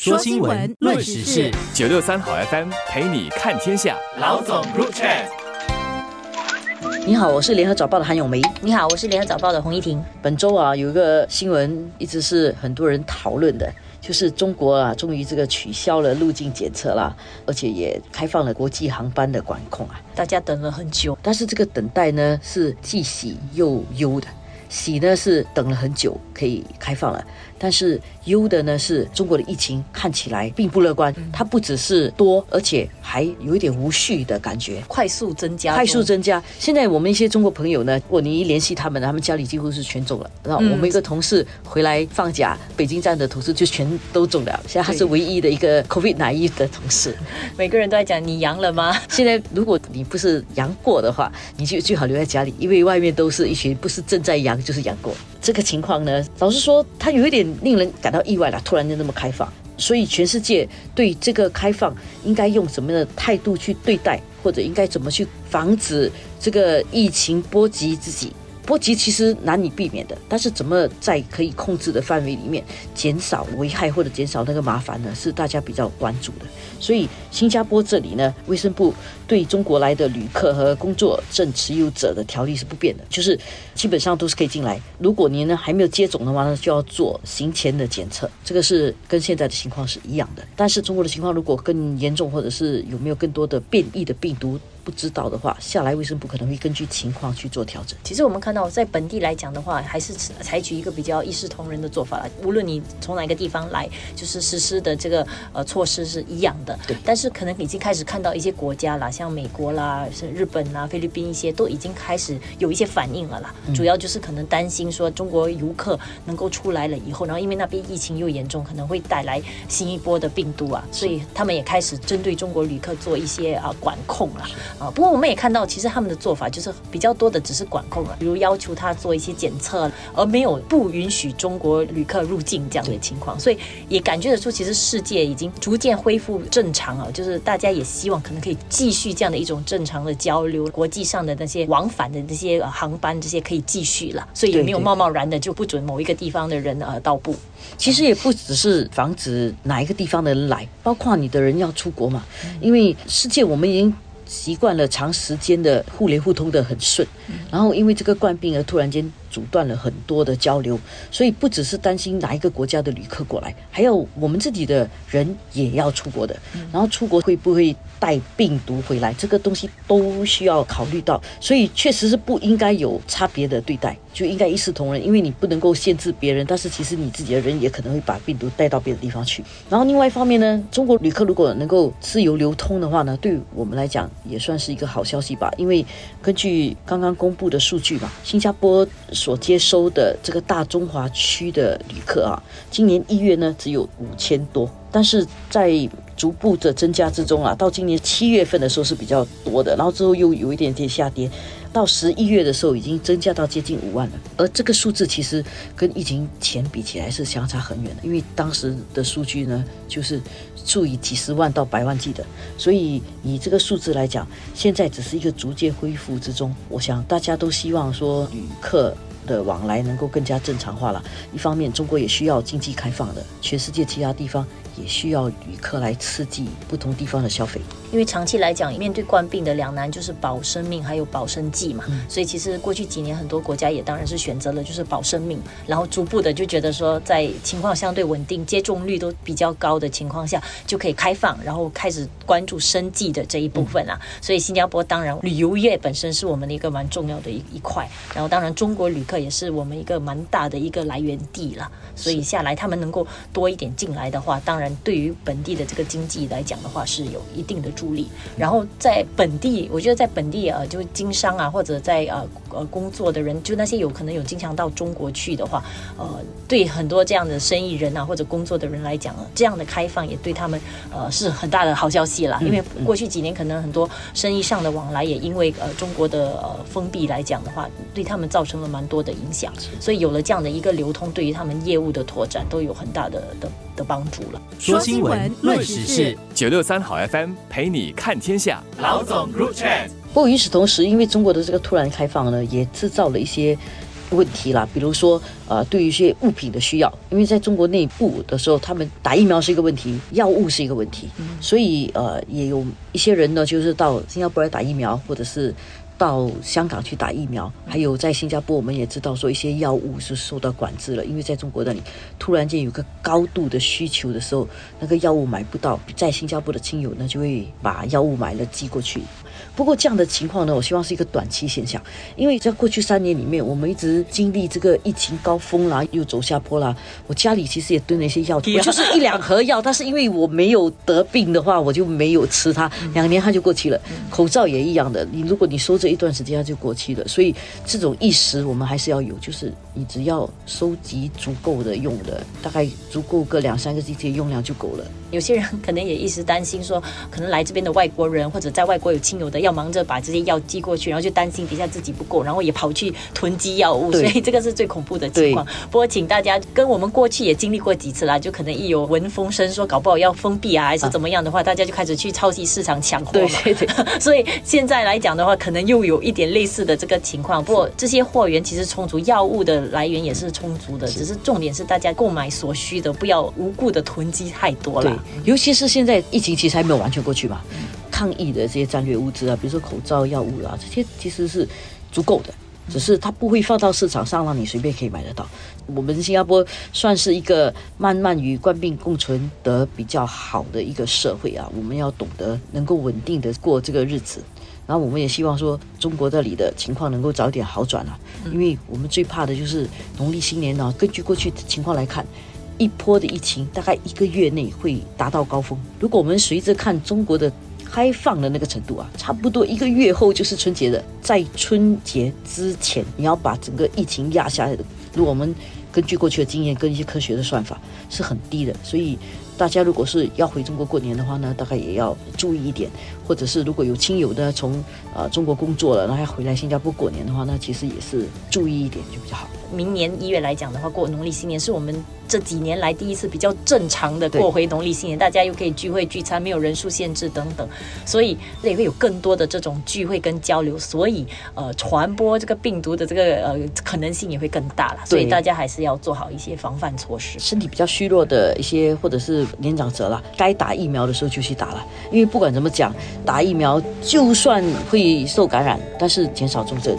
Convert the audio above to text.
说新闻，论时事，963好FM陪你看天下。老总入场。你好，我是联合早报的韩咏梅。你好，我是联合早报的洪一婷。本周啊，有一个新闻一直是很多人讨论的。就是中国啊，终于这个取消了入境检测啦，而且也开放了国际航班的管控啊，大家等了很久。但是这个等待呢，是既喜又忧的。喜呢是等了很久可以开放了，但是忧的呢是中国的疫情看起来并不乐观，它不只是多，而且还有一点无序的感觉，快速增加。现在我们一些中国朋友呢，如果你一联系他们，他们家里几乎是全中了。然后我们一个同事回来放假，北京站的同事就全都中了，现在他是唯一的一个 COVID naive 的同事。每个人都在讲你阳了吗？现在如果你不是阳过的话，你就最好留在家里，因为外面都是一群不是正在阳就是阳过。这个情况呢，老实说，它有一点令人感到意外了，突然就那么开放。所以全世界对这个开放应该用什么样的态度去对待，或者应该怎么去防止这个疫情波及自己？波及其实难以避免的，但是怎么在可以控制的范围里面减少危害或者减少那个麻烦呢？是大家比较关注的。所以新加坡这里呢，卫生部对中国来的旅客和工作证持有者的条例是不变的，就是基本上都是可以进来。如果您呢还没有接种的话呢，就要做行前的检测，这个是跟现在的情况是一样的。但是中国的情况如果更严重，或者是有没有更多的变异的病毒？不知道的话，下来卫生部可能会根据情况去做调整。其实我们看到在本地来讲的话，还是采取一个比较一视同仁的做法，无论你从哪个地方来，就是实施的这个措施是一样的。对。但是可能已经开始看到一些国家啦，像美国啦、日本啦、菲律宾一些都已经开始有一些反应了啦。主要就是可能担心说中国游客能够出来了以后，然后因为那边疫情又严重，可能会带来新一波的病毒啊，所以他们也开始针对中国旅客做一些管控啦。不过我们也看到，其实他们的做法就是比较多的只是管控了，比如要求他做一些检测，而没有不允许中国旅客入境这样的情况，所以也感觉得出，其实世界已经逐渐恢复正常啊，就是大家也希望可能可以继续这样的一种正常的交流，国际上的那些往返的这些航班这些可以继续了，所以也没有贸然的就不准某一个地方的人到埗。其实也不只是防止哪一个地方的人来，包括你的人要出国嘛，因为世界我们已经习惯了长时间的互联互通的很顺，然后因为这个冠病而突然间阻断了很多的交流，所以不只是担心哪一个国家的旅客过来，还有我们自己的人也要出国的，然后出国会不会带病毒回来，这个东西都需要考虑到，所以确实是不应该有差别的对待，就应该一视同仁，因为你不能够限制别人，但是其实你自己的人也可能会把病毒带到别的地方去。然后另外一方面呢，中国旅客如果能够自由流通的话呢，对我们来讲也算是一个好消息吧，因为根据刚刚公布的数据嘛，新加坡所接收的这个大中华区的旅客啊，今年1月呢只有5000多，但是在逐步的增加之中啊，到今年7月份的时候是比较多的，然后之后又有一点点下跌，到11月的时候已经增加到接近5万了。而这个数字其实跟疫情前比起来是相差很远的，因为当时的数据呢就是数以几十万到100万计的，所以以这个数字来讲，现在只是一个逐渐恢复之中。我想大家都希望说旅客的往来能够更加正常化了，一方面中国也需要经济开放的，全世界其他地方也需要旅客来刺激不同地方的消费，因为长期来讲面对冠病的两难就是保生命还有保生计嘛，所以其实过去几年很多国家也当然是选择了就是保生命，然后逐步的就觉得说在情况相对稳定，接种率都比较高的情况下就可以开放，然后开始关注生计的这一部分啊。所以新加坡当然旅游业本身是我们的一个蛮重要的一块，然后当然中国旅客也是我们一个蛮大的一个来源地了，所以下来他们能够多一点进来的话，当然对于本地的这个经济来讲的话是有一定的助力。然后在本地，我觉得在本地就经商啊，或者在工作的人，就那些有可能有经常到中国去的话，对很多这样的生意人啊或者工作的人来讲，这样的开放也对他们是很大的好消息啦。因为过去几年可能很多生意上的往来也因为中国的封闭来讲的话，对他们造成了蛮多的影响，所以有了这样的一个流通，对于他们业务的拓展都有很大的帮助了。说新闻，论时事，963好FM陪你看天下。老总入场。不过与此同时，因为中国的这个突然开放呢，也制造了一些问题啦，比如说对于一些物品的需要，因为在中国内部的时候，他们打疫苗是一个问题，药物是一个问题，所以也有一些人呢，就是到新加坡来打疫苗，或者是到香港去打疫苗，还有在新加坡，我们也知道说一些药物是受到管制了，因为在中国那里突然间有个高度的需求的时候，那个药物买不到，在新加坡的亲友呢就会把药物买了寄过去。不过这样的情况呢，我希望是一个短期现象，因为在过去3年里面，我们一直经历这个疫情高峰啦，又走下坡啦。我家里其实也囤了一些药，我就是1-2盒药，但是因为我没有得病的话，我就没有吃它，2年它就过期了。口罩也一样的，你如果你收着一段时间它就过期了，所以这种意识我们还是要有，就是你只要收集足够的用的，大概足够个2-3个星期用量就够了。有些人可能也一时担心说，可能来这边的外国人或者在外国有亲友的，要忙着把这些药寄过去，然后就担心底下自己不够，然后也跑去囤积药物，所以这个是最恐怖的情况。不过请大家跟我们过去也经历过几次啦，就可能一有闻风声说搞不好要封闭啊还是怎么样的话，大家就开始去超级市场抢货，对所以现在来讲的话，可能又有一点类似的这个情况。不过这些货源其实充足，药物的来源也是充足的，只是重点是大家购买所需的，不要无故的囤积太多了。尤其是现在疫情其实还没有完全过去嘛，抗疫的这些战略物资啊，比如说口罩、药物啊，这些其实是足够的，只是它不会放到市场上让你随便可以买得到。我们新加坡算是一个慢慢与冠病共存得比较好的一个社会啊，我们要懂得能够稳定的过这个日子。然后我们也希望说中国这里的情况能够早点好转啊，因为我们最怕的就是农历新年啊，根据过去的情况来看，一波的疫情大概1个月内会达到高峰。如果我们随着看中国的开放的那个程度啊，差不多1个月后就是春节了，在春节之前你要把整个疫情压下来的，如果我们根据过去的经验跟一些科学的算法是很低的，所以大家如果是要回中国过年的话呢，大概也要注意一点，或者是如果有亲友呢从中国工作了，然后回来新加坡过年的话，那其实也是注意一点就比较好。明年1月来讲的话，过农历新年是我们这几年来第一次比较正常的过回农历新年，大家又可以聚会聚餐，没有人数限制等等，所以也会有更多的这种聚会跟交流，所以传播这个病毒的这个可能性也会更大了，所以大家还是要做好一些防范措施。身体比较虚弱的一些或者是年长者啦，该打疫苗的时候就去打了，因为不管怎么讲，打疫苗就算会受感染，但是减少重症。